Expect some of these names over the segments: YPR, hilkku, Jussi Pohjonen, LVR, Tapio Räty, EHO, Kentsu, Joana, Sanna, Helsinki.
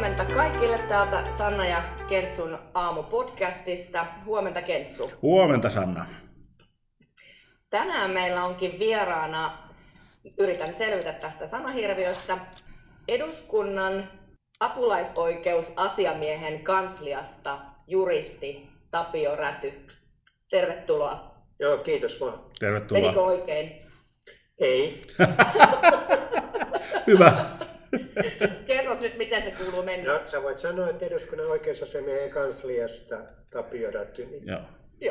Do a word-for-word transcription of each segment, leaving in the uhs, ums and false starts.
Huomenta kaikille täältä Sanna ja Kentsun aamupodcastista. Huomenta Kentsu. Huomenta Sanna. Tänään meillä onkin vieraana, yritän selvitä tästä sanahirviöstä, eduskunnan apulaisoikeusasiamiehen kansliasta juristi Tapio Räty. Tervetuloa. Joo, kiitos vaan. Tervetuloa. Menikö oikein? Ei. Hyvä. Kerros nyt, miten se kuuluu mennä. No, sä voit sanoa, että eduskunnan oikeusasiamiehen kansliasta Tapio Räty, niin,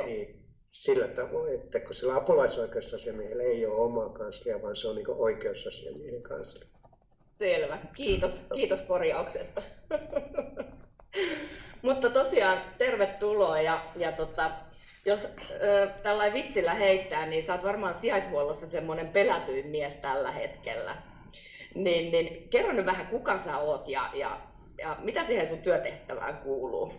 niin sillä tavoin, että kun sillä apulaisoikeusasiamiehellä ei ole omaa kanslia, vaan se on niin kuin oikeusasiamiehen kanslia. Selvä, kiitos, kiitos korjauksesta. Mutta tosiaan tervetuloa ja, ja tota, jos äh, tällainen vitsillä heittää, niin sä oot varmaan sijaishuollossa semmoinen pelätyin mies tällä hetkellä. Niin, niin kerro nyt vähän, kuka sä oot ja, ja, ja mitä siihen sun työtehtävään kuuluu?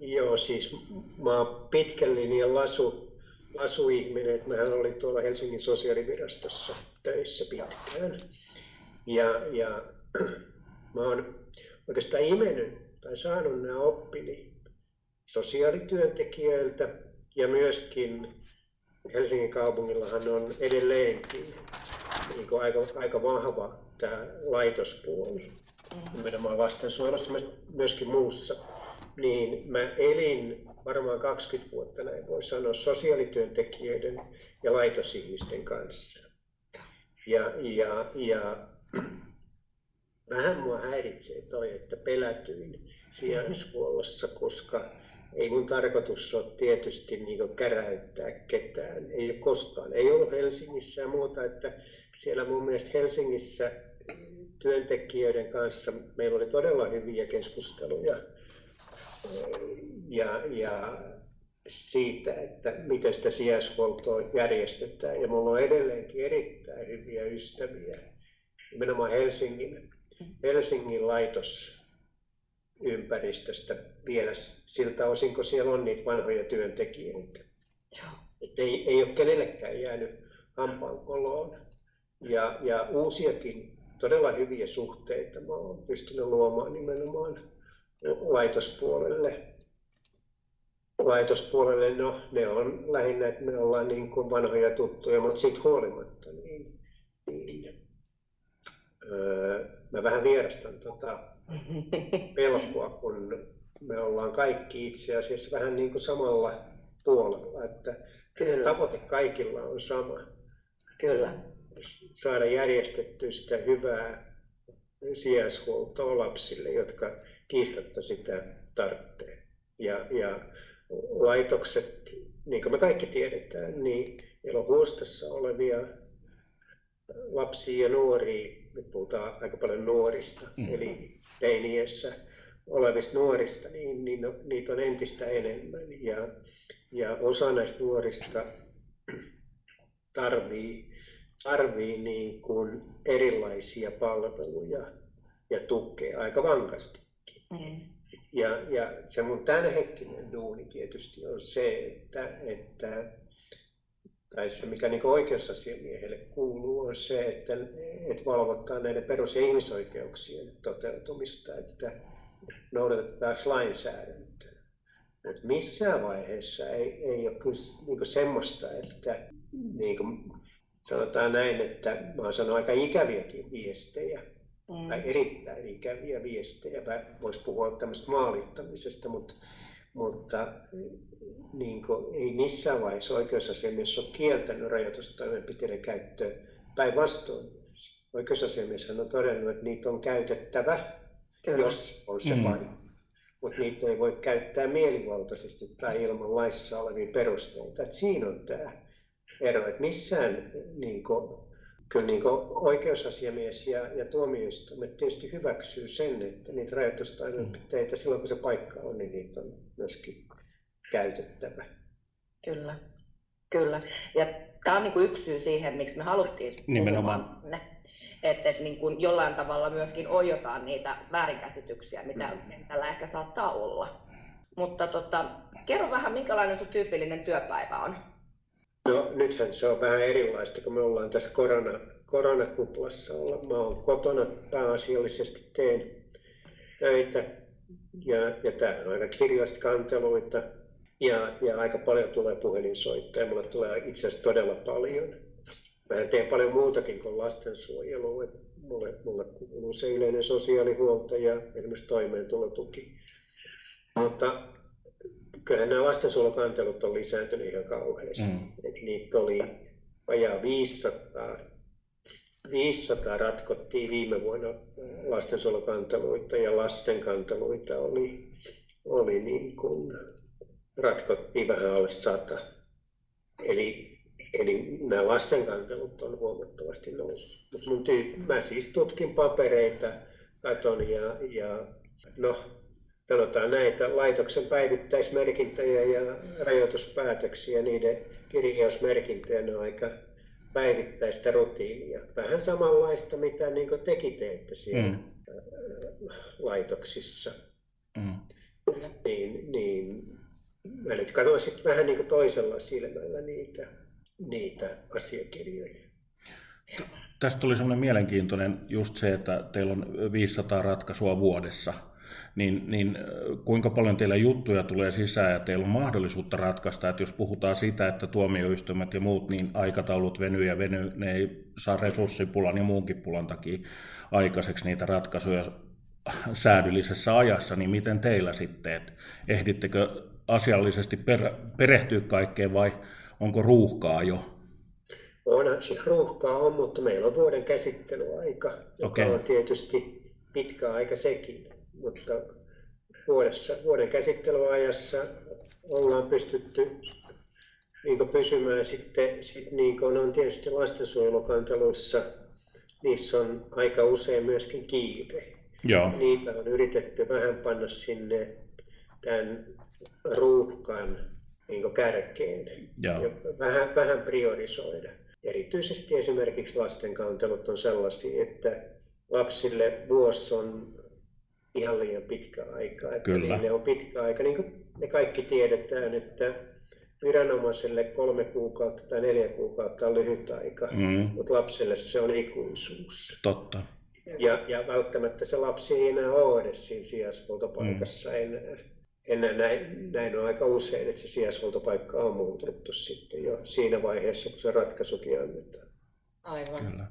Joo, siis mä oon pitkän linjan lasu, lasuihminen. Mähän olin tuolla Helsingin sosiaalivirastossa töissä pitkään. Ja, ja mä oon oikeastaan imennyt tai saanut nämä oppini sosiaalityöntekijöiltä ja myöskin Helsingin kaupungillahan on edelleenkin niin kuin aika, aika vahva tämä laitospuoli, nimenomaan lastensuojelussa, myöskin muussa, niin mä elin varmaan kaksikymmentä vuotta, näin voi sanoa, sosiaalityöntekijöiden ja laitosihmisten kanssa. Ja, ja, ja vähän mua häiritsee toi, että pelätyin sijaishuollossa, koska ei mun tarkoitus ole tietysti niin käräyttää ketään, ei ole koskaan. Ei ollut Helsingissä ja muuta, että siellä mun mielestä Helsingissä työntekijöiden kanssa meillä oli todella hyviä keskusteluja ja, ja siitä, että miten sitä sijaishuoltoa järjestetään. Ja mulla on edelleenkin erittäin hyviä ystäviä, nimenomaan Helsingin, Helsingin laitos. Ympäristöstä vielä siltä osin, kun siellä on niitä vanhoja työntekijöitä. Et ei, ei ole kenellekään jäänyt hampaankoloon. Ja, ja uusiakin todella hyviä suhteita mä oon pystynyt luomaan nimenomaan laitospuolelle. Laitospuolelle, no ne on lähinnä, että me ollaan niin kuin vanhoja tuttuja, mutta siitä huolimatta niin, niin öö, mä vähän vierastan tota pelkoa, kun me ollaan kaikki itse asiassa vähän niin kuin samalla puolella, että kyllä. Tavoite kaikilla on sama. Kyllä. Saada järjestettyä sitä hyvää sijaishuoltoa lapsille, jotka kiistatta sitä tarvitsee. Ja, ja laitokset, niin kuin me kaikki tiedetään, niin meillä on huostassa olevia lapsia ja nuoria. Nyt puhutaan aika paljon nuorista, mm. eli teiniässä olevista nuorista, niin, niin no, niitä on entistä enemmän. Ja, ja osa näistä nuorista tarvii, tarvii niin kuin erilaisia palveluja ja tukea aika vankastikin. Mm. Ja, ja se mun tämänhetkinen duuni tietysti on se, että, että tai se, mikä niin oikeusasiamiehelle kuuluu, on se, että, että valvottaa näiden perus- ja ihmisoikeuksien toteutumista, että noudatetaan lainsäädäntöä. Mutta missään vaiheessa ei, ei ole kyllä niin semmoista, että niin kuin sanotaan näin, että mä oon sanonut aika ikäviäkin viestejä, mm. tai erittäin ikäviä viestejä. Voisi puhua tämmöistä maalittamisesta, mutta Mutta niin kuin, ei missään vaiheessa oikeusasiamies ole kieltänyt rajoitustoimenpiteiden käyttöä. Päinvastoin oikeusasiamies on todennut, että niitä on käytettävä, Kyllä. jos on se paikka. Mm. Mutta niitä ei voi käyttää mielivaltaisesti tai ilman laissa olevia perusteita. Et siinä on tämä ero, että missään niin kuin, kyllä niin kuin oikeusasiamies ja, ja tuomioistuimet tietysti hyväksyy sen, että niitä rajoitustoimenpiteitä silloin kun se paikka on, niin niitä on myöskin käytettävä. Kyllä, kyllä. Ja tämä on niin kuin yksi syy siihen, miksi me haluttiin nimenomaan puhua, että et niin kuin jollain tavalla myöskin ojotaan niitä väärinkäsityksiä, mitä mm. tällä ehkä saattaa olla. Mutta tota, kerro vähän, minkälainen sun tyypillinen työpäivä on? No nythän se on vähän erilaista, kun me ollaan tässä korona, koronakuplassa. Mä oon kotona pääasiallisesti, teen, töitä ja, ja täällä on aina kirjallista kanteluita ja, ja aika paljon tulee puhelinsoittoja. Mulle tulee itse asiassa todella paljon. Mä teen paljon muutakin kuin lastensuojelua. Mulle, mulle kuuluu se yleinen sosiaalihuolto ja esimerkiksi toimeentulotuki. Mutta kyllähän nämä lastensuojelukantelut on lisääntynyt ihan kauheasti. Mm. Et niitä oli vajaa viisisataa ratkottiin viime vuonna lastensuojelukanteluita ja lastenkanteluita oli, oli niin kuin ratkottiin vähän alle sata. Eli Eli nämä lastenkantelut on huomattavasti noussut. Mut mun tyyp, mä siis tutkin papereita, katon ja, ja no, sanotaan näitä laitoksen päivittäismerkintöjä ja rajoituspäätöksiä, niiden kirjausmerkintöjä, ne on aika päivittäistä rutiinia. Vähän samanlaista, mitä niin kuin tekin teette siellä mm. laitoksissa. Mm. Niin, niin, mä nyt katsoin sitten vähän niin kuin toisella silmällä niitä. niitä asiakirjoja. Tästä tuli semmoinen mielenkiintoinen just se, että teillä on viisisataa ratkaisua vuodessa, niin, niin kuinka paljon teillä juttuja tulee sisään ja teillä on mahdollisuutta ratkaista, että jos puhutaan sitä, että tuomioistuimet ja muut, niin aikataulut venyy ja venyy, ne ei saa resurssipulan ja muunkin pulan takia aikaiseksi niitä ratkaisuja säädyllisessä ajassa, niin miten teillä sitten, että ehdittekö asiallisesti per, perehtyä kaikkeen vai onko ruuhkaa jo? On, siis ruuhkaa on, mutta meillä on vuoden käsittelyaika, joka okay. on tietysti pitkä aika sekin. Mutta vuodessa, vuoden käsittelyajassa ollaan pystytty niin pysymään sitten, sit niin on tietysti lastensuojelukanteluissa, niissä on aika usein myöskin kiire. Joo. Niitä on yritetty vähän panna sinne tämän ruuhkan niin kärkeen ja vähän, vähän priorisoida. Erityisesti esimerkiksi lastenkantelut on sellaisia, että lapsille vuosi on ihan liian pitkä aika. Että niille on pitkä aika. Niin kuin me kaikki tiedetään, että viranomaiselle kolme kuukautta tai neljä kuukautta on lyhyt aika, mm. mutta lapselle se on ikuisuus. Totta. Ja, ja välttämättä se lapsi ei enää ole edes siinä sijaishuoltopaikassa mm. enää. Enää näin, näin on aika usein, että se sijaishuoltopaikka on muutettu sitten jo siinä vaiheessa, kun se ratkaisukin annetaan. Aivan. Kyllä.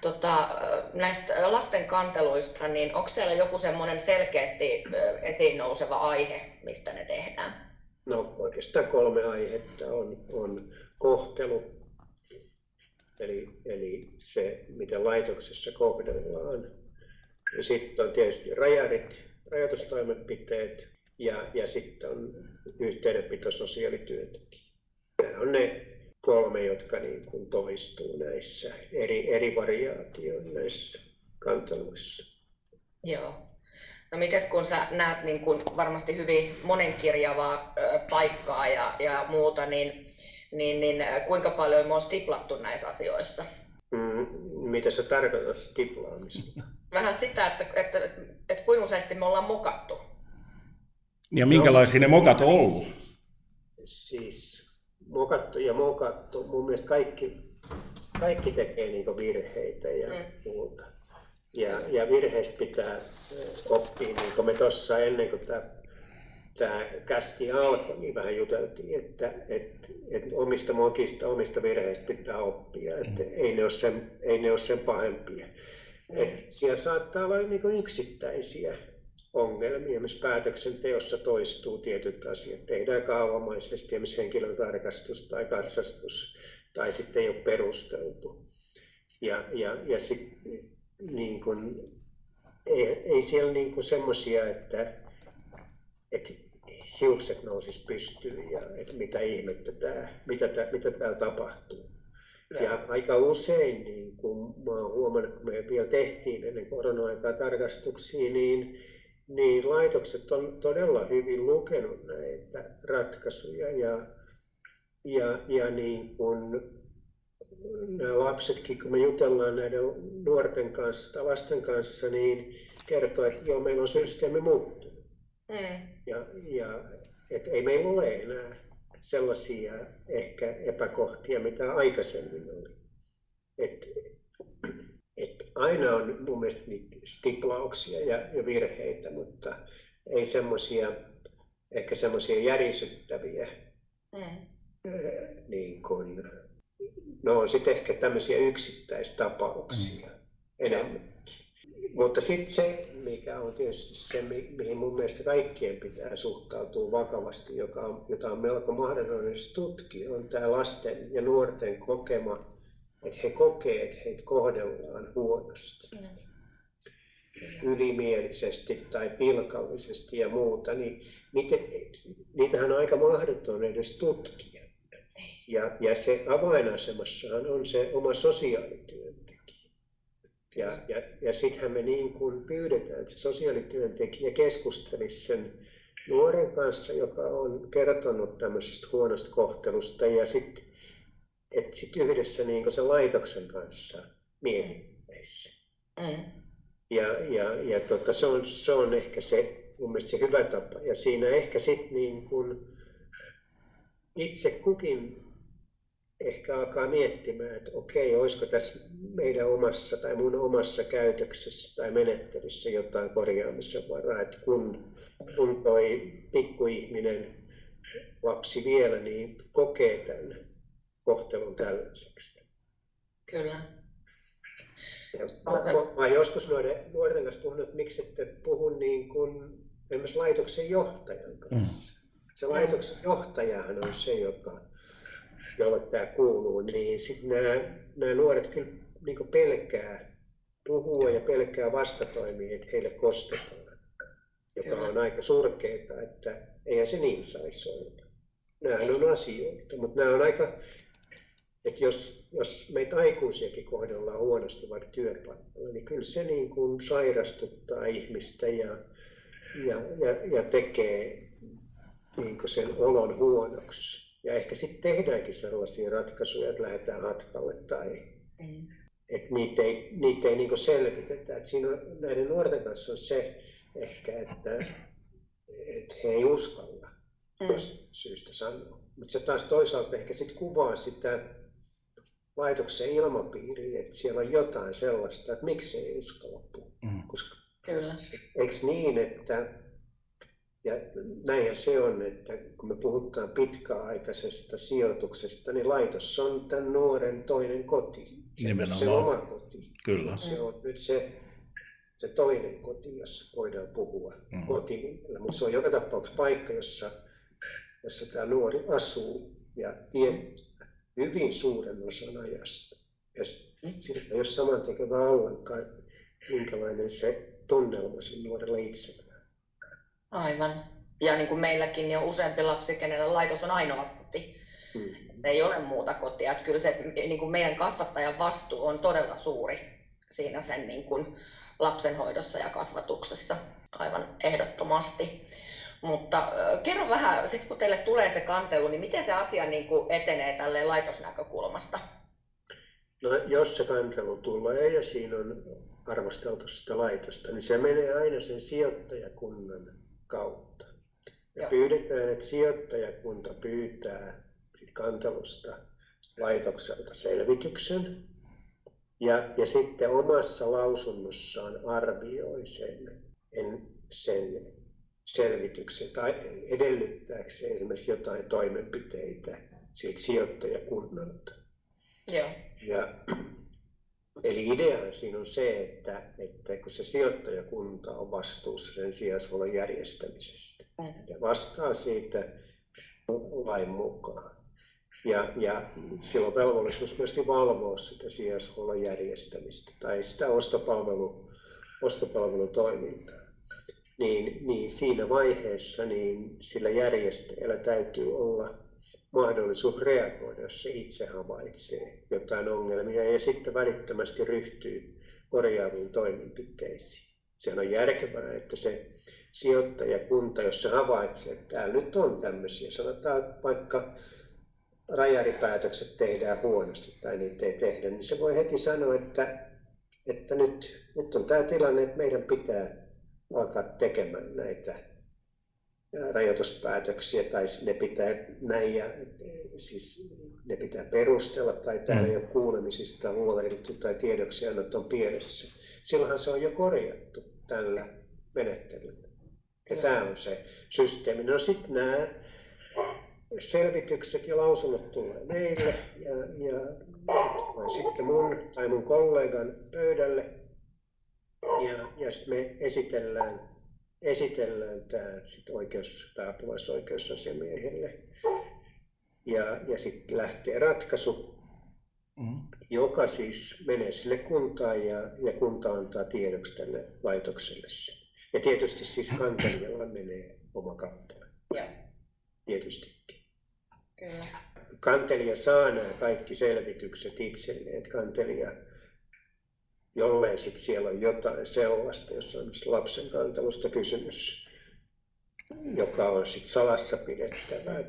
Tota, näistä lasten kanteluista, niin onko siellä joku semmoinen selkeästi esiin nouseva aihe, mistä ne tehdään? No oikeastaan kolme aihetta on, on kohtelu, eli, eli se, miten laitoksessa kohdellaan. Ja sitten on tietysti rajarit, rajoitustoimenpiteet. Ja, ja sitten on yhteydenpito sosiaalityöntekijä. Nämä on ne kolme, jotka niin kuin toistuu näissä eri, eri variaatioissa näissä kanteluissa. Joo. No mites kun sä näet niin kun varmasti hyvin monenkirjavaa ö, paikkaa ja, ja muuta, niin, niin, niin kuinka paljon me on stiplattu näissä asioissa? Mm, mitä sä tarkoitat stiplaamisella? Vähän sitä, että, että, että, että kuinka useasti me ollaan mokattu. Ja minkälaisia no, ne mokat on ollut? Siis, siis mokattu ja mokattu. Mun mielestä kaikki, kaikki tekee niinku virheitä ja mm. muuta. Ja, ja virheistä pitää oppia. Niinku me tuossa ennen kuin tämä kästi alkoi, niin vähän juteltiin, että et, et omista mokista, omista virheistä pitää oppia. Et mm. ei, ne ole sen, ei ne ole sen pahempia. Mm. Et siellä saattaa olla niinku yksittäisiä ongelmia, missä päätöksenteossa toistuu tietyt asiat. Tehdään kaavamaisesti, esimerkiksi henkilötarkastus tai katsastus, tai sitten ei ole perusteltu. Ja, ja, ja sit, niin kun, ei, ei siellä niin semmoisia, että, että hiukset nousis pystyyn ja että mitä ihmettä tämä, mitä, tää, mitä täällä tapahtuu. Ja aika usein, niin kun mä oon huomannut, kun me vielä tehtiin ennen korona-aikaa tarkastuksia, niin niin laitokset on todella hyvin lukenut näitä ratkaisuja ja, ja, ja niin kun nämä lapsetkin, kun me jutellaan näiden nuorten kanssa tai lasten kanssa, niin kertoo, että joo, meillä on systeemi muuttunut. Mm. Ja, ja et ei meillä ole enää sellaisia ehkä epäkohtia, mitä aikaisemmin oli. Et, et, aina on mun mielestä stiplauksia ja, ja virheitä, mutta ei semmoisia, ehkä semmoisia järisyttäviä. Mm. Niin kun, no on sitten ehkä tämmöisiä yksittäistapauksia mm. enemmän. Mutta sitten se, mikä on tietysti se, mihin mun mielestä kaikkien pitää suhtautua vakavasti, joka on, jota on melko mahdollista tutkia, on tämä lasten ja nuorten kokema, että he kokee, että heitä kohdellaan huonosti, mm. ylimielisesti tai pilkallisesti ja muuta, niin niitä, niitähän on aika mahdoton edes tutkia. Ja, ja se avainasemassahan on se oma sosiaalityöntekijä. Ja, ja, ja sittenhän me niin kuin pyydetään, että se sosiaalityöntekijä keskustelisi sen nuoren kanssa, joka on kertonut tämmöisestä huonosta kohtelusta, ja sitten sit yhdessä niin kuin sen laitoksen kanssa mietittäisiin. Mm. Ja, ja, ja tota, se, on, se on ehkä se, mun mielestä se hyvä tapa. Ja siinä ehkä sitten niin kun itse kukin ehkä alkaa miettimään, että okei, olisiko tässä meidän omassa tai mun omassa käytöksessä tai menettelyssä jotain korjaamisen varaa. Että kun, kun toi pikkuihminen, lapsi vielä, niin kokee tämän kohtelun tällaiseksi. Kyllä. Mä oon joskus noiden nuorten kanssa puhunut, että miksi ette puhu niin kuin laitoksen johtajan kanssa. Se laitoksen johtajahan on se, joka, jolle tämä kuuluu, niin sitten nämä, nämä nuoret kyllä niin kuin pelkää puhua ja pelkää vastatoimia, että heille kostetaan, joka on aika surkeaa, että eihän se niin saisi olla. Nämähän on asioita, mutta nämä on aika... Että jos, jos meitä aikuisiakin kohdellaan huonosti vaikka työpaikalla, niin kyllä se niin kuin sairastuttaa ihmistä ja, ja, ja, ja tekee niin kuin sen olon huonoksi. Ja ehkä sitten tehdäänkin sellaisia ratkaisuja, että lähdetään hatkalle tai mm. että niitä ei, niitä ei niin kuin selvitetä. Että siinä on, näiden nuorten kanssa on se ehkä, että, että he ei uskalla mm. syystä sanoa. Mutta se taas toisaalta ehkä sitten kuvaa sitä laitoksen ilmapiiriin, että siellä on jotain sellaista, että miksi ei uskalla puhua. Mm. Koska, Kyllä. Eikö niin, että, ja näinhän se on, että kun me puhutaan pitkäaikaisesta sijoituksesta, niin laitos on tämän nuoren toinen koti. Nimenomaan. Se oma koti. Kyllä. Se on nyt se, se toinen koti, jossa voidaan puhua mm. kotinimellä, mutta se on joka tapauksessa paikka, jossa, jossa tämä nuori asuu ja tietää hyvin suuren osan ajasta. Ja silloin ei ole samantekevää ollenkaan, minkälainen se tunnelma sen nuorella itsellään. Aivan. Ja niin kuin meilläkin niin on useampi lapsi, kenellä laitos on ainoa koti. Mm-hmm. Ei ole muuta kotia. Että kyllä se niin kuin meidän kasvattajan vastuu on todella suuri siinä sen niin kuin lapsenhoidossa ja kasvatuksessa. Aivan ehdottomasti. Mutta kerro vähän, sit kun teille tulee se kantelu, niin miten se asia niin kuin etenee tälleen laitosnäkökulmasta? No jos se kantelu tulee ja siinä on arvosteltu sitä laitosta, niin se menee aina sen sijoittajakunnan kautta. Me Joo. pyydetään, että sijoittajakunta pyytää sit kantelusta laitokselta selvityksen ja, ja sitten omassa lausunnossaan arvioi sen, en, sen selvityksen tai edellyttääkseen esimerkiksi jotain toimenpiteitä siltä sijoittajakunnalta. Joo. Ja, eli idea siinä on se, että, että kun se sijoittajakunta on vastuussa sen sijaishuollon järjestämisestä mm. ja vastaa siitä lain mukaan. Ja, ja sillä on velvollisuus myöskin valvoa sitä sijaishuollon järjestämistä tai sitä ostopalvelu, ostopalvelutoimintaa. Niin, niin siinä vaiheessa niin sillä järjestäjällä täytyy olla mahdollisuus reagoida, jos se itse havaitsee jotain ongelmia ja sitten välittömästi ryhtyy korjaaviin toimenpiteisiin. Sehän on järkevää, että se sijoittajakunta, jos se havaitsee, että täällä nyt on tämmöisiä, sanotaan vaikka rajaripäätökset tehdään huonosti tai niitä ei tehdä, niin se voi heti sanoa, että, että nyt, nyt on tämä tilanne, että meidän pitää alkaa tekemään näitä rajoituspäätöksiä tai ne pitää näin ja siis ne pitää perustella tai täällä ei ole kuulemisista huolehdittu tai tiedoksiannot on pielessä. Silloinhan se on jo korjattu tällä menettelyllä. Ja tämä on se systeemi. No sitten nämä selvitykset ja lausunnot tulee meille ja, ja sitten mun tai mun kollegan pöydälle ja, ja sitten me esitellään, esitellään tämä sitten oikeus- tai apulaisoikeusasiamiehelle. Ja, ja sitten lähtee ratkaisu, mm. joka siis menee sinne kuntaan ja, ja kunta antaa tiedoksi tälle laitokselle. Ja tietysti siis kantelijalla menee oma kappale. Yeah. Tietystikin. Kyllä. Kantelija saa nämä kaikki selvitykset itselleen. Kantelija, jollei sitten siellä on jotain sellaista, jossa on lapsen kantelusta kysymys, joka on sitten salassa pidettävää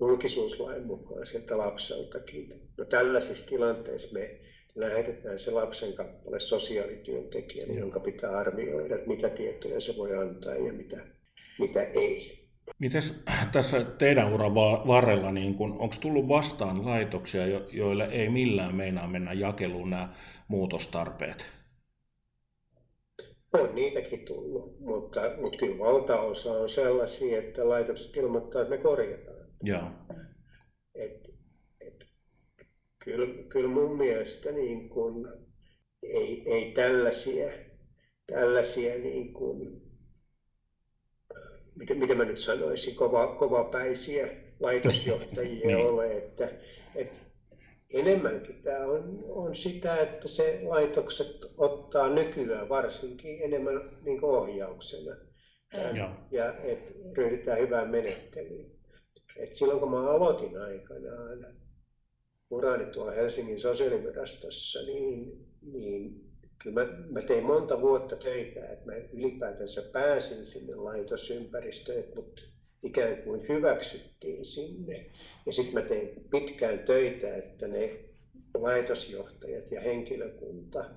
julkisuuslain mukaan sieltä lapseltakin. No tällaisissa tilanteissa me lähetetään se lapsen kappale sosiaalityöntekijälle, jonka pitää arvioida, että mitä tietoja se voi antaa ja mitä, mitä ei. Mites tässä teidän uran varrella, niin onko tullut vastaan laitoksia, joille ei millään meinaa mennä jakeluun nämä muutostarpeet? On niitäkin tullut, mutta, mutta kyllä valtaosa on sellaisia, että laitokset ilmoittaa, että me korjataan. Et, et, kyllä, kyllä mun mielestä niin kun, ei, ei tällaisia, tällaisia niin kun, miten, miten mä nyt sanoisin, kova, kovapäisiä laitosjohtajia ole. Että, et, enemmänkin tämä on, on sitä, että se laitokset ottaa nykyään varsinkin enemmän niin kuin ohjauksena tämän, ja, ja että ryhdytään hyvään menettelyyn. Et silloin kun mä aloitin aikanaan urani tuolla Helsingin sosiaalivirastossa, niin, niin kyllä mä, mä tein monta vuotta töitä, että mä ylipäätänsä pääsin sinne laitosympäristöön, mutta ikään kuin hyväksyttiin sinne. Ja sitten mä tein pitkään töitä, että ne laitosjohtajat ja henkilökunta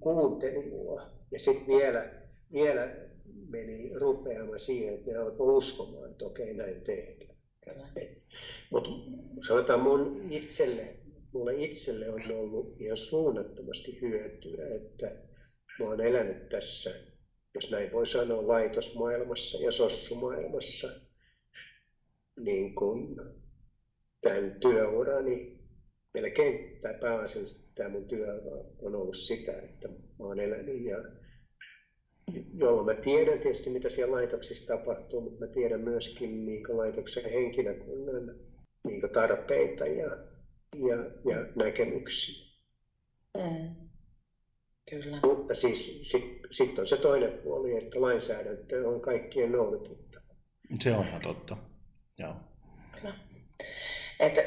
kuunteli mua. Ja sitten vielä, vielä meni rupeama siihen, että ne alkoi uskomaan, että okei, näin tehdään. Mutta sanotaan mun itselle, mulle itselle on ollut ihan suunnattomasti hyötyä, että mä oon elänyt tässä, jos näin voi sanoa, laitosmaailmassa ja sossumaailmassa niin kuin tämän työurani, melkein tai pääasiallisesti tämä mun työura on ollut sitä, että mä oon elänyt ja jolloin mä tiedän tietysti mitä siellä laitoksissa tapahtuu, mutta mä tiedän myöskin niin kuin laitoksen henkilökunnan niin kuin tarpeita ja, ja, ja näkemyksiä. Mm. Kyllä. Mutta siis sitten sit on se toinen puoli, että lainsäädäntö on kaikkien noudatettava. Se on totta, joo. Että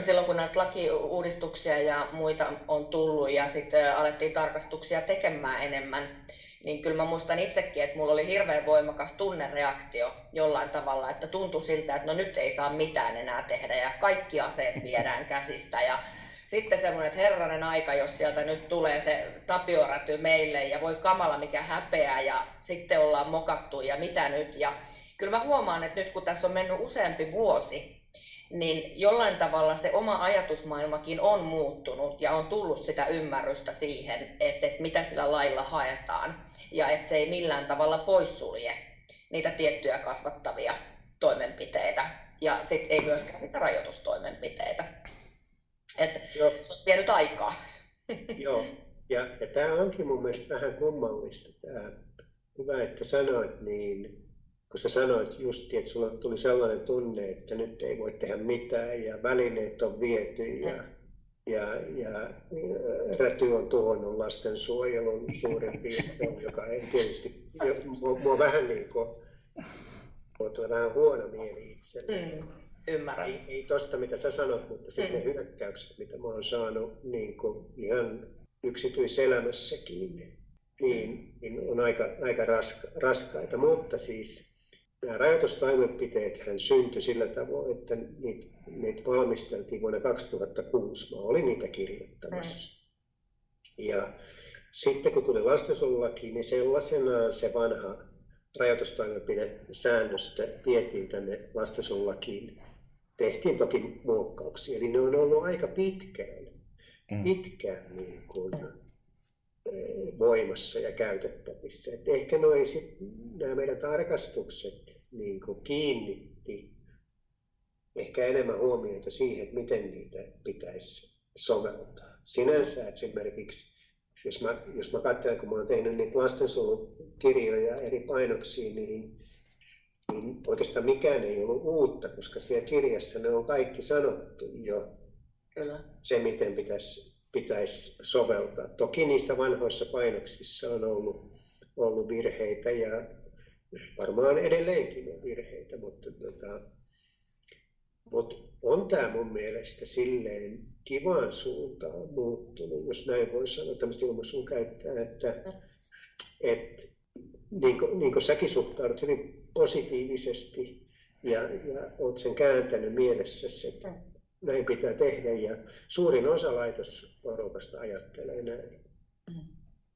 silloin kun näitä lakiuudistuksia ja muita on tullut ja sitten alettiin tarkastuksia tekemään enemmän, niin kyllä mä muistan itsekin, että mulla oli hirveän voimakas tunnereaktio jollain tavalla, että tuntui siltä, että no nyt ei saa mitään enää tehdä ja kaikki aseet viedään käsistä ja sitten semmoinen, että herranen aika, jos sieltä nyt tulee se Tapio Räty meille ja voi kamala mikä häpeää ja sitten ollaan mokattu ja mitä nyt. Ja kyllä mä huomaan, että nyt kun tässä on mennyt useampi vuosi, niin jollain tavalla se oma ajatusmaailmakin on muuttunut ja on tullut sitä ymmärrystä siihen, että, että mitä sillä lailla haetaan ja että se ei millään tavalla poissulje niitä tiettyjä kasvattavia toimenpiteitä ja sitten ei myöskään niitä rajoitustoimenpiteitä. Että se on vienyt aikaa. Joo, ja, ja tämä onkin mun mielestä vähän kummallista. Tää. Hyvä, että sanoit niin, kun sä sanoit just, että sulla tuli sellainen tunne, että nyt ei voi tehdä mitään ja välineet on viety ja, mm. ja, ja, ja Räty on tuhonnut lastensuojelun suurin piirtein, joka ei tietysti, mua, mua vähän niin kuin, mulla tulee vähän huono mieli itselleen. Mm. Ymmärrän. Ei, ei tosta mitä sä sanot, mutta sitten mm. ne hyökkäykset, mitä mä oon saanut niin kuin ihan yksityiselämässäkin, niin, niin on aika, aika raska, raskaita. Mutta siis nämä rajoitustoimenpiteethän syntyi sillä tavoin, että niitä, niitä valmisteltiin vuonna kaksituhattakuusi. Mä olin niitä kirjoittamassa. Mm. Ja sitten kun tuli lastensuojelulaki, niin sellaisenaan se vanha rajoitustoimenpidesäännöstä vietiin tänne lastensuojelulakiin tehtiin toki muokkauksia, eli ne on ollut aika pitkään, mm. pitkään niin kuin voimassa ja käytettävissä. Et ehkä noi sit, nämä meidän tarkastukset niin kuin kiinnitti ehkä enemmän huomiota siihen, että miten niitä pitäisi soveltaa. Sinänsä esimerkiksi, jos mä, jos mä katselen, kun mä oon tehnyt niitä lastensuojelukirjoja eri painoksiin, niin, niin oikeastaan mikään ei ollut uutta, koska siellä kirjassa ne on kaikki sanottu jo. Kyllä. Se, miten pitäisi, pitäisi soveltaa. Toki niissä vanhoissa painoksissa on ollut, ollut virheitä ja varmaan edelleenkin on virheitä, mutta tota, Mutta on tämä mun mielestä silleen kivaan suuntaan muuttunut, jos näin voi sanoa, tämmöistä ilmaisua käyttää, että et, niin kuin niin säkin suhtaudut hyvin positiivisesti ja, ja olet sen kääntänyt mielessäsi, että näin pitää tehdä ja suurin osa laitosporukasta ajattelee näin.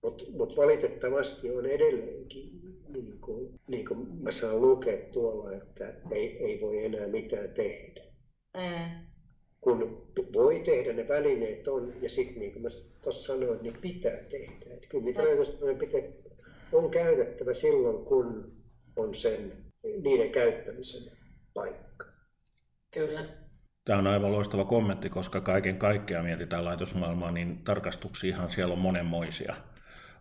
Mutta mut valitettavasti on edelleenkin, niin kuin, niin kuin mä saan lukea tuolla, että ei, ei voi enää mitään tehdä. Mm. Kun voi tehdä, ne välineet on, ja sitten niin kuin mä tuossa sanoin, niin pitää tehdä. Et kyllä niitä mm. pitää, on käytettävä silloin, kun on sen, niiden käyttämisen paikka. Kyllä. Tämä on aivan loistava kommentti, koska kaiken kaikkea mietitään laitosmaailmaa, niin tarkastuksiahan siellä on monenmoisia.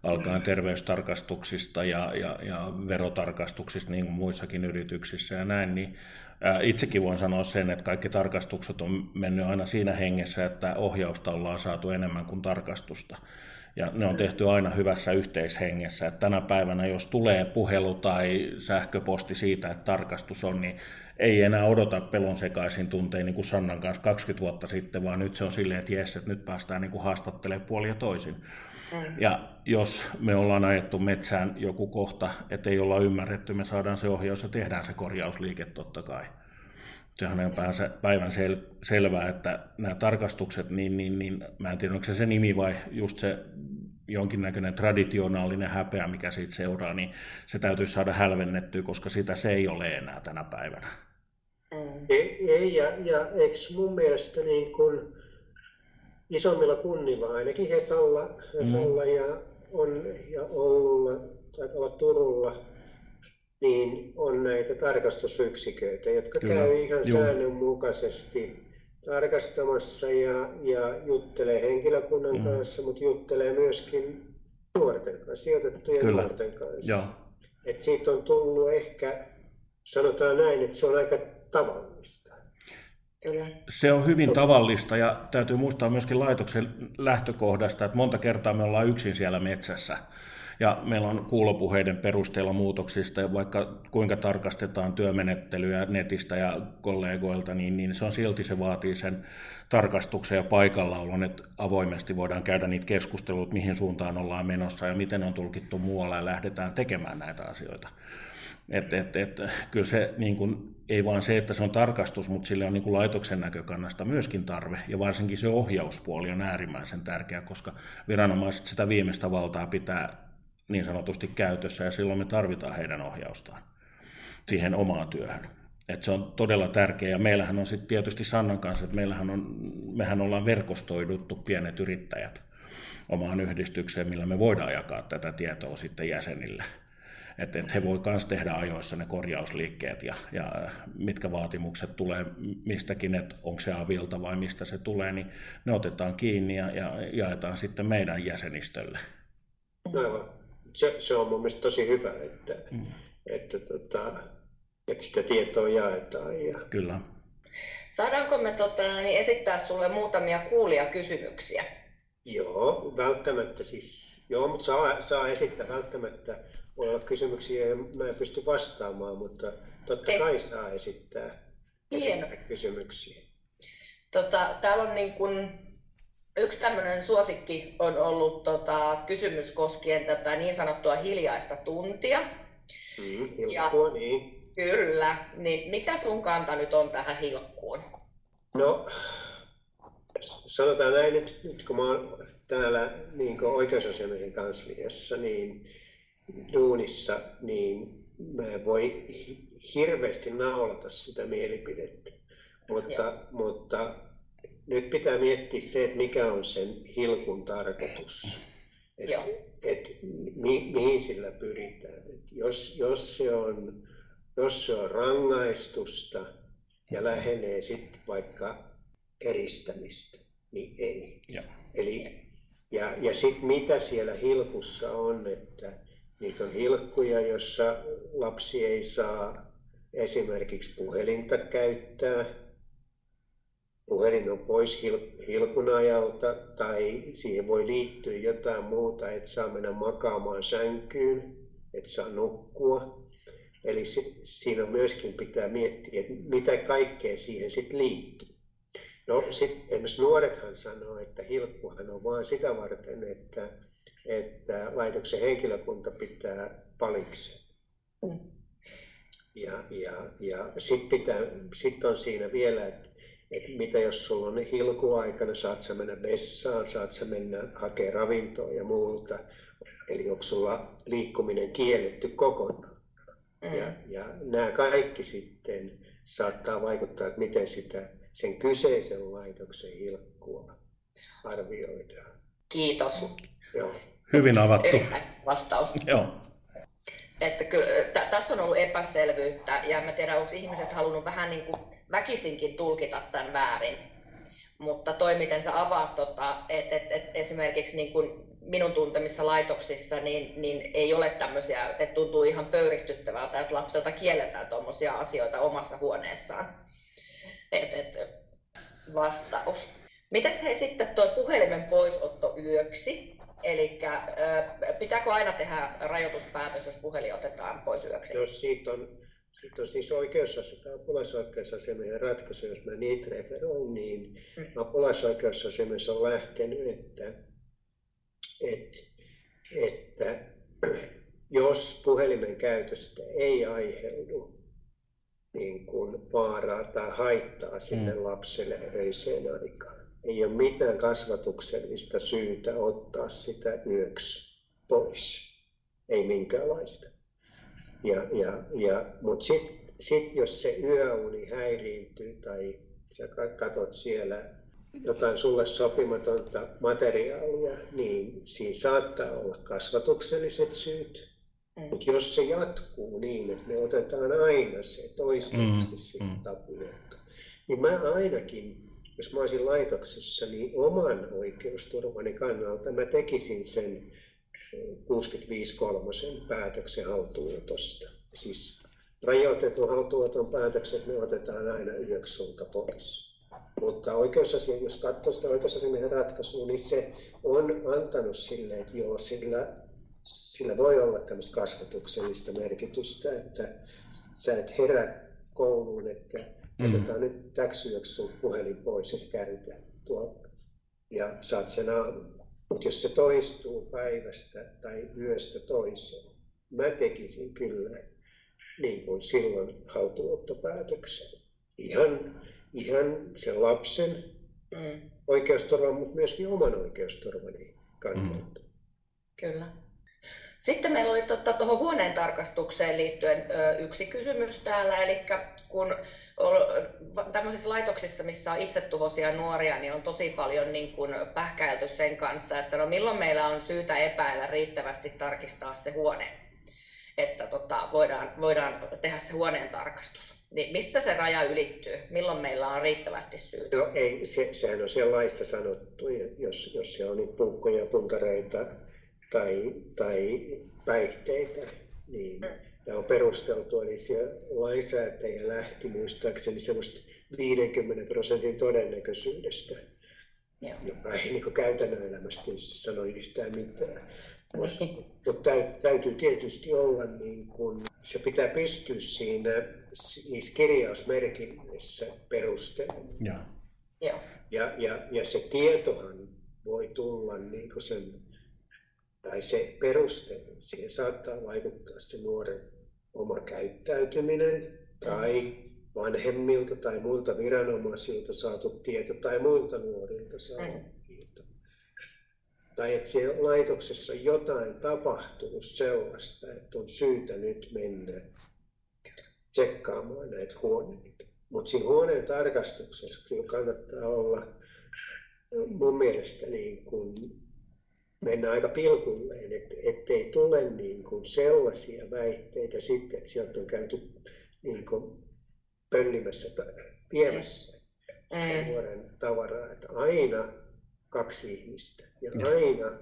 Alkaen terveystarkastuksista ja, ja, ja verotarkastuksista, niin kuin muissakin yrityksissä ja näin, niin ää, itsekin voin sanoa sen, että kaikki tarkastukset on mennyt aina siinä hengessä, että ohjausta ollaan saatu enemmän kuin tarkastusta. Ja ne on tehty aina hyvässä yhteishengessä. Että tänä päivänä, jos tulee puhelu tai sähköposti siitä, että tarkastus on, niin ei enää odota pelon sekaisin tuntein niin kuin Sannan kanssa kaksikymmentä vuotta sitten, vaan nyt se on silleen, että jes, että nyt päästään niin kuin haastattelemaan puolin ja toisin. Ja jos me ollaan ajettu metsään joku kohta, ettei olla ymmärretty, me saadaan se ohjaus ja tehdään se korjausliike totta kai. Sehän on päivän sel- selvää, että nämä tarkastukset, niin, niin, niin mä en tiedä, onko se se nimi vai just se jonkinnäköinen traditionaalinen häpeä, mikä siitä seuraa, niin se täytyy saada hälvennettyä, koska sitä se ei ole enää tänä päivänä. Ei, ei ja, ja eikö mun mielestä niin kun isommilla kunnilla, ainakin Hesalla, Hesalla mm. ja, on, ja Oululla, taitaa Turulla, niin on näitä tarkastusyksiköitä, jotka Kyllä. käy ihan Joo. säännönmukaisesti tarkastamassa ja, ja juttelee henkilökunnan mm. kanssa, mutta juttelee myöskin nuorten kanssa, sijoitettujen Kyllä. nuorten kanssa. Joo. Et siitä on tullut ehkä, sanotaan näin, että se on aika tavallista. Se on hyvin tavallista ja täytyy muistaa myöskin laitoksen lähtökohdasta, että monta kertaa me ollaan yksin siellä metsässä ja meillä on kuulopuheiden perusteella muutoksista, vaikka kuinka tarkastetaan työmenettelyä netistä ja kollegoilta, niin, niin se on silti se vaatii sen tarkastuksen ja paikallaolon, että avoimesti voidaan käydä niitä keskusteluita, mihin suuntaan ollaan menossa ja miten on tulkittu muualla ja lähdetään tekemään näitä asioita. Et, et, et, kyllä se niin kun, ei vaan se, että se on tarkastus, mutta sille on niin kun laitoksen näkökannasta myöskin tarve. Ja varsinkin se ohjauspuoli on äärimmäisen tärkeä, koska viranomaiset sitä viimeistä valtaa pitää niin sanotusti käytössä ja silloin me tarvitaan heidän ohjaustaan siihen omaan työhön. Et se on todella tärkeä ja meillähän on sitten tietysti Sannan kanssa, että meillähän on, mehän ollaan verkostoiduttu pienet yrittäjät omaan yhdistykseen, millä me voidaan jakaa tätä tietoa sitten jäsenille. Että et he voi myös tehdä ajoissa ne korjausliikkeet ja, ja mitkä vaatimukset tulee mistäkin, että onko se avilta vai mistä se tulee, niin ne otetaan kiinni ja, ja jaetaan sitten meidän jäsenistölle. Aivan. Se, se on mun mielestä tosi hyvä, että, mm. että, tota, että sitä tietoa jaetaan. Ja... Kyllä. Saadaanko me tota, niin esittää sulle muutamia kuulijakysymyksiä? Joo, välttämättä siis. Joo, mutta saa, saa esittää välttämättä. Voi olla kysymyksiä, joihin mä en pysty vastaamaan, mutta totta kai Ei. saa esittää, esittää kysymyksiä. Tota, täällä on niin kun, yksi tämmöinen suosikki on ollut tota, kysymys koskien tätä niin sanottua hiljaista tuntia. Mm, hilkkua, ja, niin. Kyllä. Niin, mikä sun kanta nyt on tähän hilkkuun? No, sanotaan näin, nyt, nyt kun mä oon täällä niin oikeusasiamiehen kansliassa, niin duunissa, niin mä en voi hirveästi naulata sitä mielipidettä. Mutta, mutta nyt pitää miettiä se, että mikä on sen hilkun tarkoitus, että et, mi, mihin sillä pyritään. Et jos, jos, se on, jos se on rangaistusta ja lähenee sitten vaikka eristämistä, niin ei. Ja, Eli, ja, ja sitten mitä siellä hilkussa on, että niitä on hilkkuja, jossa lapsi ei saa esimerkiksi puhelinta käyttää. Puhelin on pois hilkun ajalta tai siihen voi liittyä jotain muuta, että saa mennä makaamaan sänkyyn, että saa nukkua. Eli se, siinä myöskin pitää miettiä, että mitä kaikkea siihen sitten liittyy. No sitten esimerkiksi nuorethan sanoo, että hilkkuhan on vaan sitä varten, että, että laitoksen henkilökunta pitää paliksen. Ja, ja, ja sitten sit on siinä vielä, että että mitä jos sulla on hilkuaikana, saat sä mennä vessaan, saat sä mennä hakemaan ravintoa ja muuta. Eli onko sulla liikkuminen kielletty kokonaan. Mm. Ja, ja nämä kaikki sitten saattaa vaikuttaa, että miten sitä, sen kyseisen laitoksen hilkkua arvioidaan. Kiitos. Joo. Hyvin avattu. Erittäin vastaus. Joo. Että kyllä, t- tässä on ollut epäselvyyttä ja mä tiedän, onko ihmiset halunnut vähän niin kuin väkisinkin tulkita tämän väärin, mutta toi miten sä avaat, tota, että et, et esimerkiksi niin kun minun tuntemissa laitoksissa niin, niin ei ole tämmöisiä, että tuntuu ihan pöyristyttävältä, että lapselta kielletään tuommoisia asioita omassa huoneessaan. Et, et, vastaus. Mitäs hei sitten tuo puhelimen poisotto yöksi? Eli pitääkö aina tehdä rajoituspäätös, jos puhelin otetaan pois yöksi? Jos siitä on, siitä on siis oikeusasiamiehen tai apulaisoikeusasiamiehen ratkaisu, jos mä niitä referoin, niin mm. apulaisoikeusasiamies on lähtenyt, että, että, että jos puhelimen käytöstä ei aiheudu niin kuin vaaraa tai haittaa sinne mm. lapselle öiseen aikaan, ei ole mitään kasvatuksellista syytä ottaa sitä yöksi pois. Ei minkäänlaista. Ja, ja, ja, mutta sitten sit jos se yöuni häiriintyy tai sä katot siellä jotain sulle sopimatonta materiaalia, niin siinä saattaa olla kasvatukselliset syyt. Mutta jos se jatkuu niin, että me otetaan aina se toistuvasti mm, sitä mm. tapiota, niin mä ainakin jos mä olisin laitoksessa, niin oman oikeusturvani kannalta mä tekisin sen kuusikymmentäviisi kolme päätöksen haltuunotosta. Siis rajoitetun haltuunoton päätökset me otetaan aina yöksi sulta pois. Mutta oikeusasiamies, jos katsoo sitä oikeusasiamiehen ratkaisua, niin se on antanut sille, että joo, sillä, sillä voi olla tämmöistä kasvatuksellista merkitystä, että sä et herää kouluun, että Mm. otetaan nyt täksi yöksi sun puhelin pois ja käytä tuolta ja saat sen aamulla. Mutta jos se toistuu päivästä tai yöstä toiseen, mä tekisin kyllä niin kuin silloin haltuunottopäätöksen. Ihan, ihan sen lapsen mm. oikeusturvan, mutta myöskin oman oikeusturvani kannalta. Mm. Kyllä. Sitten meillä oli tuota, tuohon huoneen tarkastukseen liittyen ö, yksi kysymys täällä, eli kun tämmöisissä laitoksissa, missä on itsetuhoisia nuoria, niin on tosi paljon niin kuin pähkäilty sen kanssa, että no milloin meillä on syytä epäillä riittävästi tarkistaa se huone, että tota, voidaan, voidaan tehdä se huoneen tarkastus. Niin missä se raja ylittyy? Milloin meillä on riittävästi syytä? No ei, se, sehän on siellä laissa sanottu, jos, jos siellä on niitä punkkoja, puntareita tai, tai päihteitä, niin tämä on perusteltu, eli siellä lainsäätäjä lähti muistaakseni semmoista viidenkymmenen prosentin todennäköisyydestä, joo, joka ei niin kuin käytännön elämästä sano yhtään mitään. Mutta mut täytyy tietysti olla, niin kun, se pitää pystyä siinä niissä kirjausmerkinnöissä perustelemaan. Ja, ja, ja se tietohan voi tulla niin kuin sen tai se peruste, siihen saattaa vaikuttaa se nuoren oma käyttäytyminen tai vanhemmilta tai muilta viranomaisilta saatu tieto tai muilta nuorilta saatu tieto. Tai että siellä laitoksessa jotain tapahtunut sellaista, että on syytä nyt mennä tsekkaamaan näitä huoneita. Mutta siinä huoneen tarkastuksessa kyllä kannattaa olla mun mielestä niin kun mennä aika pilkulleen, et, ettei tule niin kun sellaisia väitteitä sitten, että sieltä on käyty niin kun pöllimässä tai viemässä sitä nuoren tavaraa, että aina kaksi ihmistä ja aina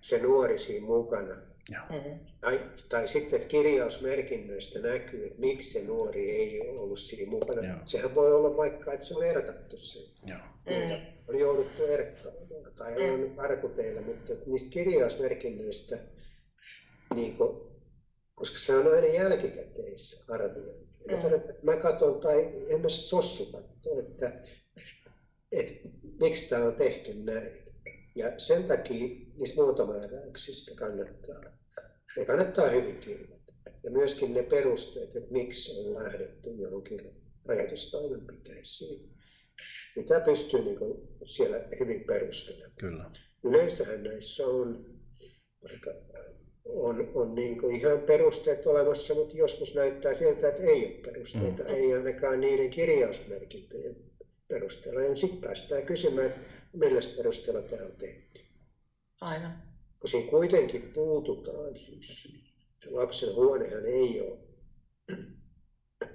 se nuori siinä mukana. Mm-hmm. Tai, tai sitten, että kirjausmerkinnöistä näkyy, että miksi se nuori ei ole ollut siinä mukana. Joo. Sehän voi olla vaikka, että se on erkattu siitä. Mm-hmm. On jouduttu erkkaamaan tai on mm-hmm. karkuteilla, mutta niistä kirjausmerkinnöistä, niin kun, koska se on aina jälkikäteisarviointi. Mm-hmm. Mä katson tai en mä sossu katso, että, että miksi tämä on tehty näin. Ja sen takia niissä muotomääräyksistä kannattaa, ne kannattaa hyvin kirjata. Ja myöskin ne perusteet, että miksi on lähdetty johonkin rajoitustoimenpiteisiin. Niin tämä pystyy niin kuin siellä hyvin perustelemaan. Kyllä. Yleensähän näissä on, on, on niin kuin ihan perusteet olemassa, mutta joskus näyttää siltä, että ei ole perusteita. Mm. Ei ainakaan niiden kirjausmerkintöjen perusteella. Ja sitten päästään kysymään, millä perusteella tämä on tehty. Aina. Kun siinä kuitenkin puututaan, siis se lapsen huonehan ei ole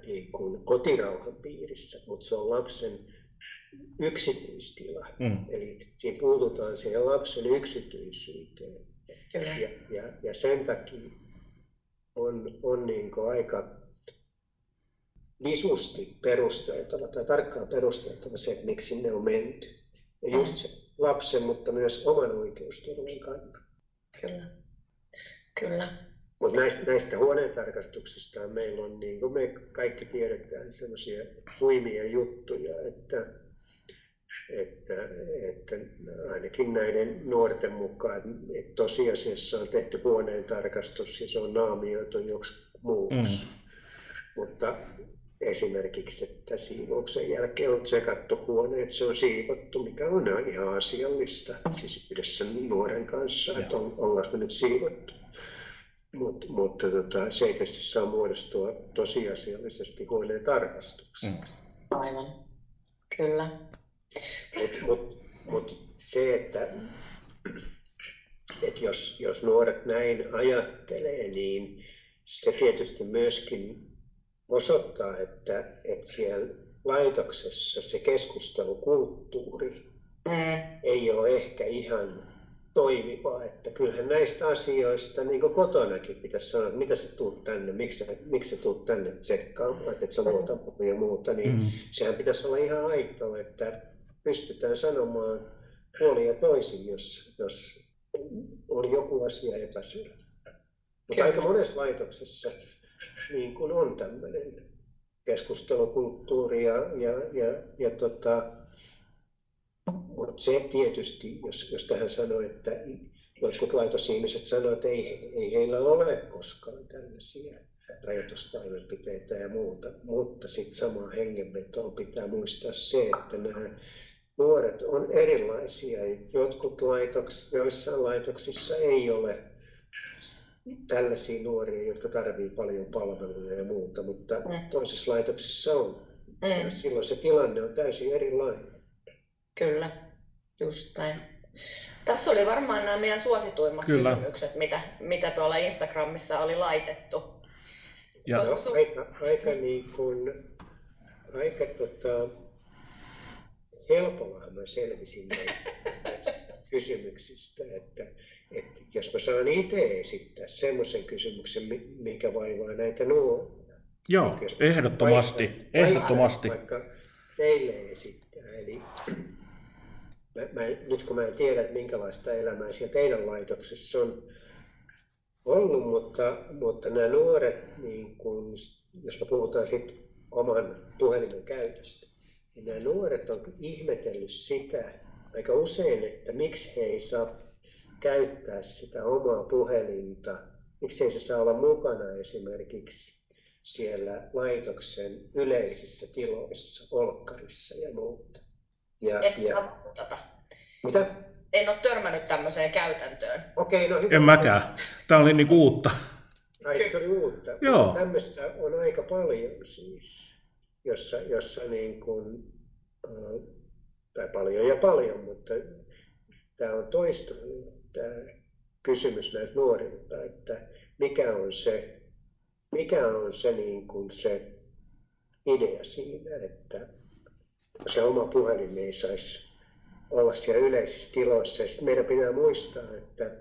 niin kuin kotirauhan piirissä, mutta se on lapsen yksityistila. Mm. Eli siinä puututaan siihen lapsen yksityisyyteen. Kyllä. Ja, ja, ja sen takia on, on niin kuin aika visusti perusteltava tai tarkkaan perusteltava se, että miksi sinne on menty. Ja just se lapsen, mutta myös oman oikeusturvan kannalta. Kyllä. Kyllä. Mutta näistä, näistä huoneentarkastuksista meillä on, niin kuin me kaikki tiedetään, sellaisia huimia juttuja, että, että, että ainakin näiden nuorten mukaan, että tosiasiassa on tehty huoneentarkastus ja se on naamioitu joksi muuksi. Mm. Mutta esimerkiksi, että siivouksen jälkeen on tsekattu huoneet, se on siivottu, mikä on ihan asiallista, siis yhdessä nuoren kanssa, että on, ollaan me nyt siivottu. Mut, mutta tota, se ei tietysti saa muodostua tosiasiallisesti huoneen tarkastukseksi. Mm. Aivan, kyllä. Mutta mut, mut se, että et jos, jos nuoret näin ajattelee, niin se tietysti myöskin osoittaa, että, että siellä laitoksessa se keskustelukulttuuri mm. ei ole ehkä ihan toimiva. Että kyllähän näistä asioista niin kuin kotonakin pitäisi sanoa, että mitä sä tuut tänne, miksi sä, miksi sä tuut tänne tsekkaamaan, että sä muuta ja muuta. Niin mm. sehän pitäisi olla ihan aitoa, että pystytään sanomaan puolin ja toisin, jos, jos on joku asia epäselvä. Mutta aika monessa laitoksessa niin kuin on tämmöinen keskustelukulttuuri ja, ja, ja, ja tota, mutta se tietysti, jos, jos tähän sanoo, että jotkut laitosihmiset sanoo, että ei, ei heillä ole koskaan tällaisia rajoitustoimenpiteitä ja muuta, mutta sitten samaan hengenvetoon pitää muistaa se, että nämä nuoret on erilaisia, jotkut laitoks, joissain laitoksissa ei ole tällaisia nuoria, jotka tarvitsevat paljon palveluja ja muuta, mutta mm. toisessa laitoksessa on. Mm. Ja silloin se tilanne on täysin erilainen. Kyllä, just näin. Tässä oli varmaan nämä meidän suosituimmat Kyllä. kysymykset, mitä, mitä tuolla Instagramissa oli laitettu. Ja no, su- aika aika, niin kuin, aika tota, helpollahan mä selvisin näistä, näistä kysymyksistä, että että jos mä saan itse esittää semmoisen kysymyksen, mikä vaivaa näitä nuoria. Joo, ehdottomasti. Vaihtaa, ehdottomasti. Vaikka teille esittää. Eli mä, mä, nyt kun mä en tiedä, että minkälaista elämää siellä teidän laitoksessa on ollut, mutta, mutta nämä nuoret, niin kun, jos me puhutaan sitten oman puhelimen käytöstä, niin nämä nuoret on ihmetellyt sitä aika usein, että miksi he ei saa käyttää sitä omaa puhelinta, miksei se saa olla mukana esimerkiksi siellä laitoksen yleisissä tiloissa, olkkarissa ja muuta. Ja, en, ja... Tota. Mitä? En ole törmännyt tämmöiseen käytäntöön. Okei, no hyvä. En mäkään. Tämä oli niinku uutta. Ai, se oli uutta. Joo. Tämmöistä on aika paljon siis. jossa, jossa niin kuin, tai paljon ja paljon, mutta tämä on toistunut, tämä kysymys näitä nuorilta, että mikä on se, mikä on se, niin kuin se idea siinä, että se oma puhelin ei saisi olla siellä yleisissä tiloissa. Ja sitten meidän pitää muistaa, että,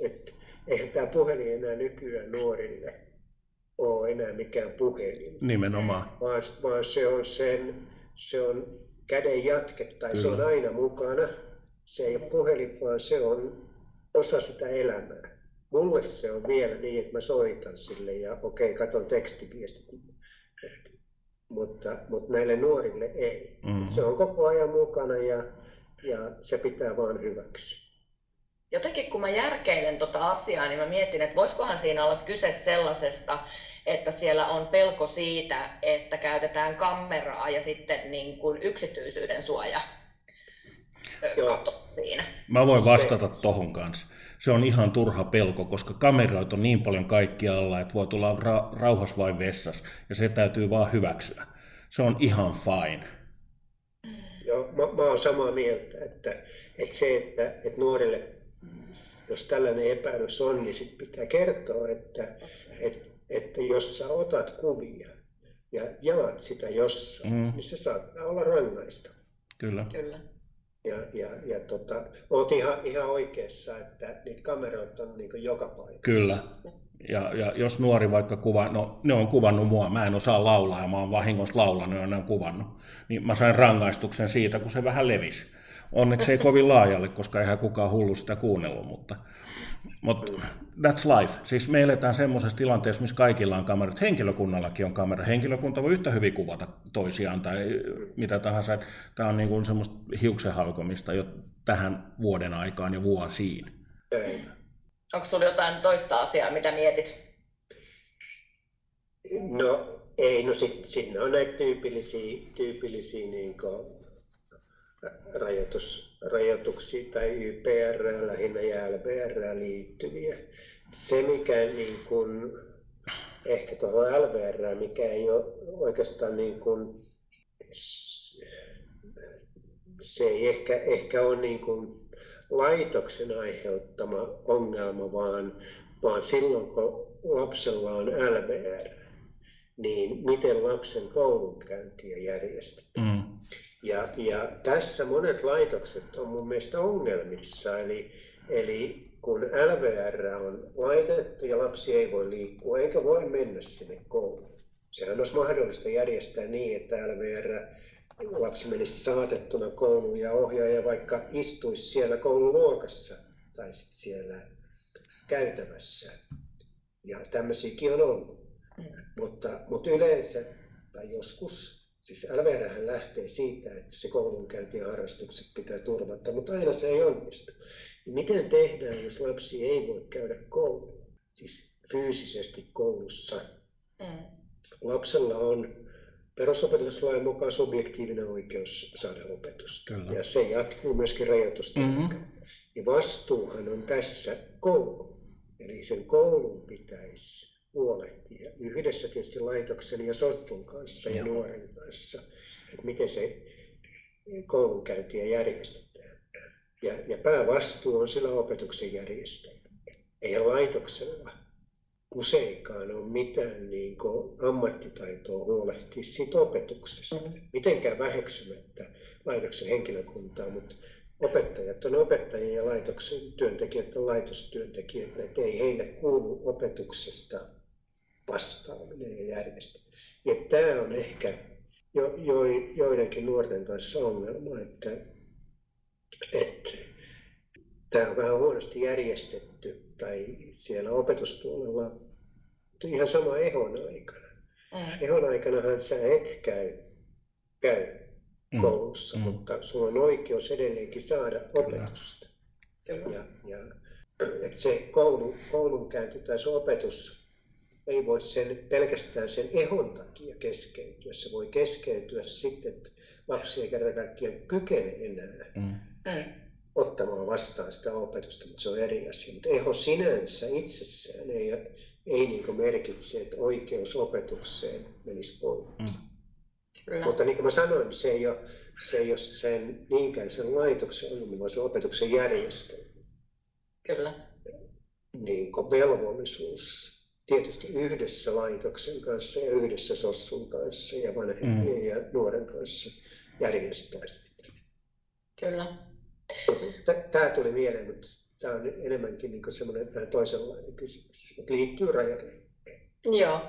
että eihän tämä puhelin enää nykyään nuorille ole enää mikään puhelin. Nimenomaan. Vaan, vaan se on sen, se on käden jatke, tai kyllä, se on aina mukana. Se ei ole puhelin, vaan se on osa sitä elämää. Mulle se on vielä niin, että mä soitan sille ja okei, katon tekstiviestit. Et, mutta, mutta näille nuorille ei. Mm. Se on koko ajan mukana ja, ja se pitää vaan hyväksyä. Jotenkin kun mä järkeilen tota asiaa, niin mä mietin, että voisikohan siinä olla kyse sellaisesta, että siellä on pelko siitä, että käytetään kameraa ja sitten niin kuin yksityisyyden suoja. Katso siinä. Mä voin vastata se, tohon kanssa. Se on ihan turha pelko, koska kameroita on niin paljon kaikkialla, että voi tulla ra- rauhassa vai vessassa, ja se täytyy vaan hyväksyä. Se on ihan fine. Joo, mä, mä oon samaa mieltä, että, että se, että, että nuorille, jos tällainen epäilys on, niin sit pitää kertoa, että, että, että jos sä otat kuvia ja jaat sitä jossain, mm. niin se saattaa olla rangaistava. Kyllä. Kyllä. Ja, ja, ja tota, olet ihan, ihan oikeassa, että niitä kameroita on niin kuin joka paikassa. Kyllä. Ja, ja jos nuori vaikka kuvaa, no ne on kuvannut mua, mä en osaa laulaa ja mä oon vahingossa laulanut ja ne on kuvannut. Niin mä sain rangaistuksen siitä, kun se vähän levisi. Onneksi ei kovin laajalle, koska eihän kukaan hullu sitä kuunnellut, mutta, mutta that's life. Siis me eletään semmoisessa tilanteessa, missä kaikilla on kamerat. Henkilökunnallakin on kamera. Henkilökunta voi yhtä hyvin kuvata toisiaan tai mitä tahansa. Tämä on niin kuin semmoista hiuksen halkomista jo tähän vuoden aikaan ja vuosiin. Onko sinulla jotain toista asiaa, mitä mietit? No ei, no sitten sit on näitä tyypillisiä, tyypillisiä niin kuin Rajoitus, rajoituksia tai Y P R lähinnä ja L V R liittyviä. Se mikä niin kuin, ehkä tuohon L V R, mikä ei ole oikeastaan niin kuin, se ei ehkä, ehkä ole niin kuin laitoksen aiheuttama ongelma, vaan, vaan silloin kun lapsella on L V R, niin miten lapsen koulunkäyntiä järjestetään. Mm. Ja, ja tässä monet laitokset on mun mielestä ongelmissa, eli, eli kun L V R on laitettu ja lapsi ei voi liikkua eikä voi mennä sinne kouluun. Sehän olisi mahdollista järjestää niin, että L V R-lapsi menisi saatettuna kouluun ja ohjaaja vaikka istuisi siellä koululuokassa tai sitten siellä käytävässä. Ja tämmöisiäkin on ollut, mutta, mutta yleensä tai joskus. Siis L V R lähtee siitä, että se koulunkäynti ja harrastukset pitää turvata, mutta aina se ei onnistu. Miten tehdään, jos lapsi ei voi käydä koulussa, siis fyysisesti koulussa? Mm. Lapsella on perusopetuslain mukaan subjektiivinen oikeus saada opetusta. Kyllä. Ja se jatkuu myöskin rajoitusten mm-hmm. aikana. Ja vastuuhan on tässä koulu. Eli sen koulun pitäisi huolehtia yhdessä tietysti laitoksen ja sostun kanssa ja Joo. nuoren kanssa, että miten se koulunkäyntiä järjestetään. Ja, ja päävastuu on sillä opetuksen järjestäjä. Ei laitoksella useinkaan ole mitään niin kuin ammattitaitoa huolehtia siitä opetuksesta. Mitenkään väheksymättä laitoksen henkilökuntaa, mutta opettajat on opettajia ja laitoksen työntekijät on laitostyöntekijöitä, että ei heille kuulu opetuksesta vastaaminen ja järjestäminen. Ja tämä on ehkä jo, jo, joidenkin nuorten kanssa ongelma, että, että tämä on vähän huonosti järjestetty tai siellä opetuspuolella ihan sama EHOn aikana. Mm. EHOn aikanahan sä et käy, käy koulussa, mm. mutta sulla on oikeus edelleenkin saada opetusta. Kyllä. Ja, ja että se koulu, koulunkäynti tai se opetus ei voi sen, pelkästään sen EHOn takia keskeytyä. Se voi keskeytyä sitten, että lapsi ei kerta kaikkiaan kykene enää mm. ottamaan vastaan sitä opetusta, mutta se on eri asia. Mutta EHO sinänsä itsessään ei, ei niin kuin merkitse, että oikeus opetukseen menisi poikki. Mm. Kyllä. Mutta niin kuin mä sanoin, se ei ole, se ei ole sen, niinkään sen laitoksen ongelma, vaan se opetuksen järjestäjä. Kyllä. Niin kuin velvollisuus tietysti yhdessä laitoksen kanssa ja yhdessä sossun kanssa ja vanhempien mm. ja nuoren kanssa järjestää sitä. Kyllä. Tämä tuli mieleen, mutta tämä on enemmänkin niin kuin semmoinen vähän toisenlainen kysymys, mutta liittyy rajareihin. Joo,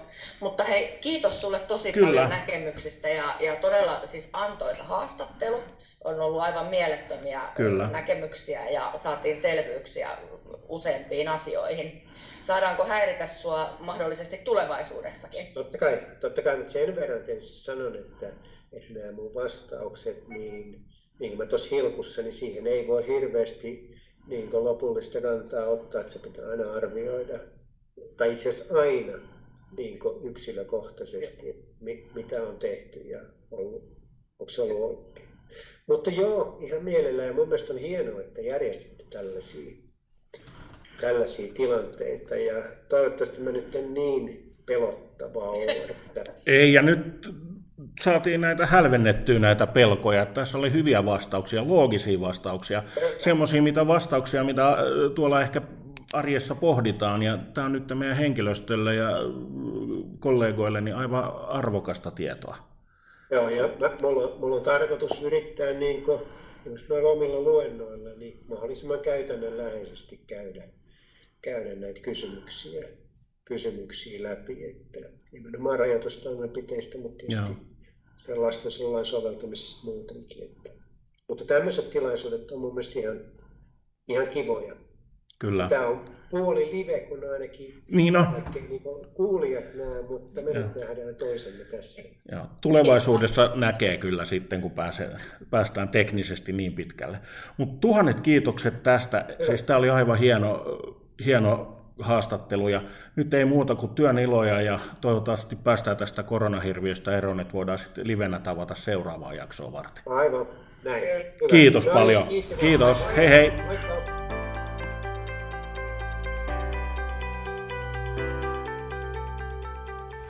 mutta hei, kiitos sulle tosi Kyllä. paljon näkemyksistä ja, ja todella siis antoisa haastattelu. On ollut aivan mielettömiä Kyllä. näkemyksiä ja saatiin selvyyksiä useampiin asioihin. Saadaanko häiritä sua mahdollisesti tulevaisuudessakin? Totta kai, totta kai, mutta sen verran tietysti sanon, että, että nämä mun vastaukset, niin, niin kuin mä tuossa hilkussa, niin siihen ei voi hirveästi niin kuin lopullista kantaa ottaa, että se pitää aina arvioida, tai itse asiassa aina niin kuin yksilökohtaisesti, että mitä on tehty ja ollut, onko se ollut oikein. Mutta joo, ihan mielellään, ja mun mielestä on hienoa, että järjestitte tällaisia, tällaisia tilanteita, ja toivottavasti mä nyt en niin pelottavaa ole, että... Ei, ja nyt saatiin näitä hälvennettyä näitä pelkoja, tässä oli hyviä vastauksia, loogisia vastauksia, semmoisia mitä vastauksia, mitä tuolla ehkä arjessa pohditaan, ja tämä on nyt meidän henkilöstölle ja kollegoille niin aivan arvokasta tietoa. Joo, ja mä, mulla, on, mulla on tarkoitus yrittää niin kuin, omilla luennoilla niin mahdollisimman käytännönläheisesti käydä, käydä näitä kysymyksiä, kysymyksiä läpi. Että, nimenomaan rajoitustoimenpiteistä, mutta tietysti sellaista sellainen soveltamisesta muutenkin. Että, mutta tämmöiset tilaisuudet on mun mielestä ihan, ihan kivoja. Kyllä. Tämä on puoli live, kun ainakin niin on. Niin kuulijat nämä, mutta me nyt nähdään toisemme tässä. Joo. Tulevaisuudessa näkee kyllä sitten, kun pääsee, päästään teknisesti niin pitkälle. Mutta tuhannet kiitokset tästä. Siis tämä oli aivan hieno, hieno haastattelu. Ja nyt ei muuta kuin työn iloja ja toivottavasti päästään tästä koronahirviöstä eroon, että voidaan sitten livenä tavata seuraavaa jaksoa varten. Aivan näin. Hyvä. Kiitos no, paljon. Kiitos. Kiitos. Hei hei. Moikka.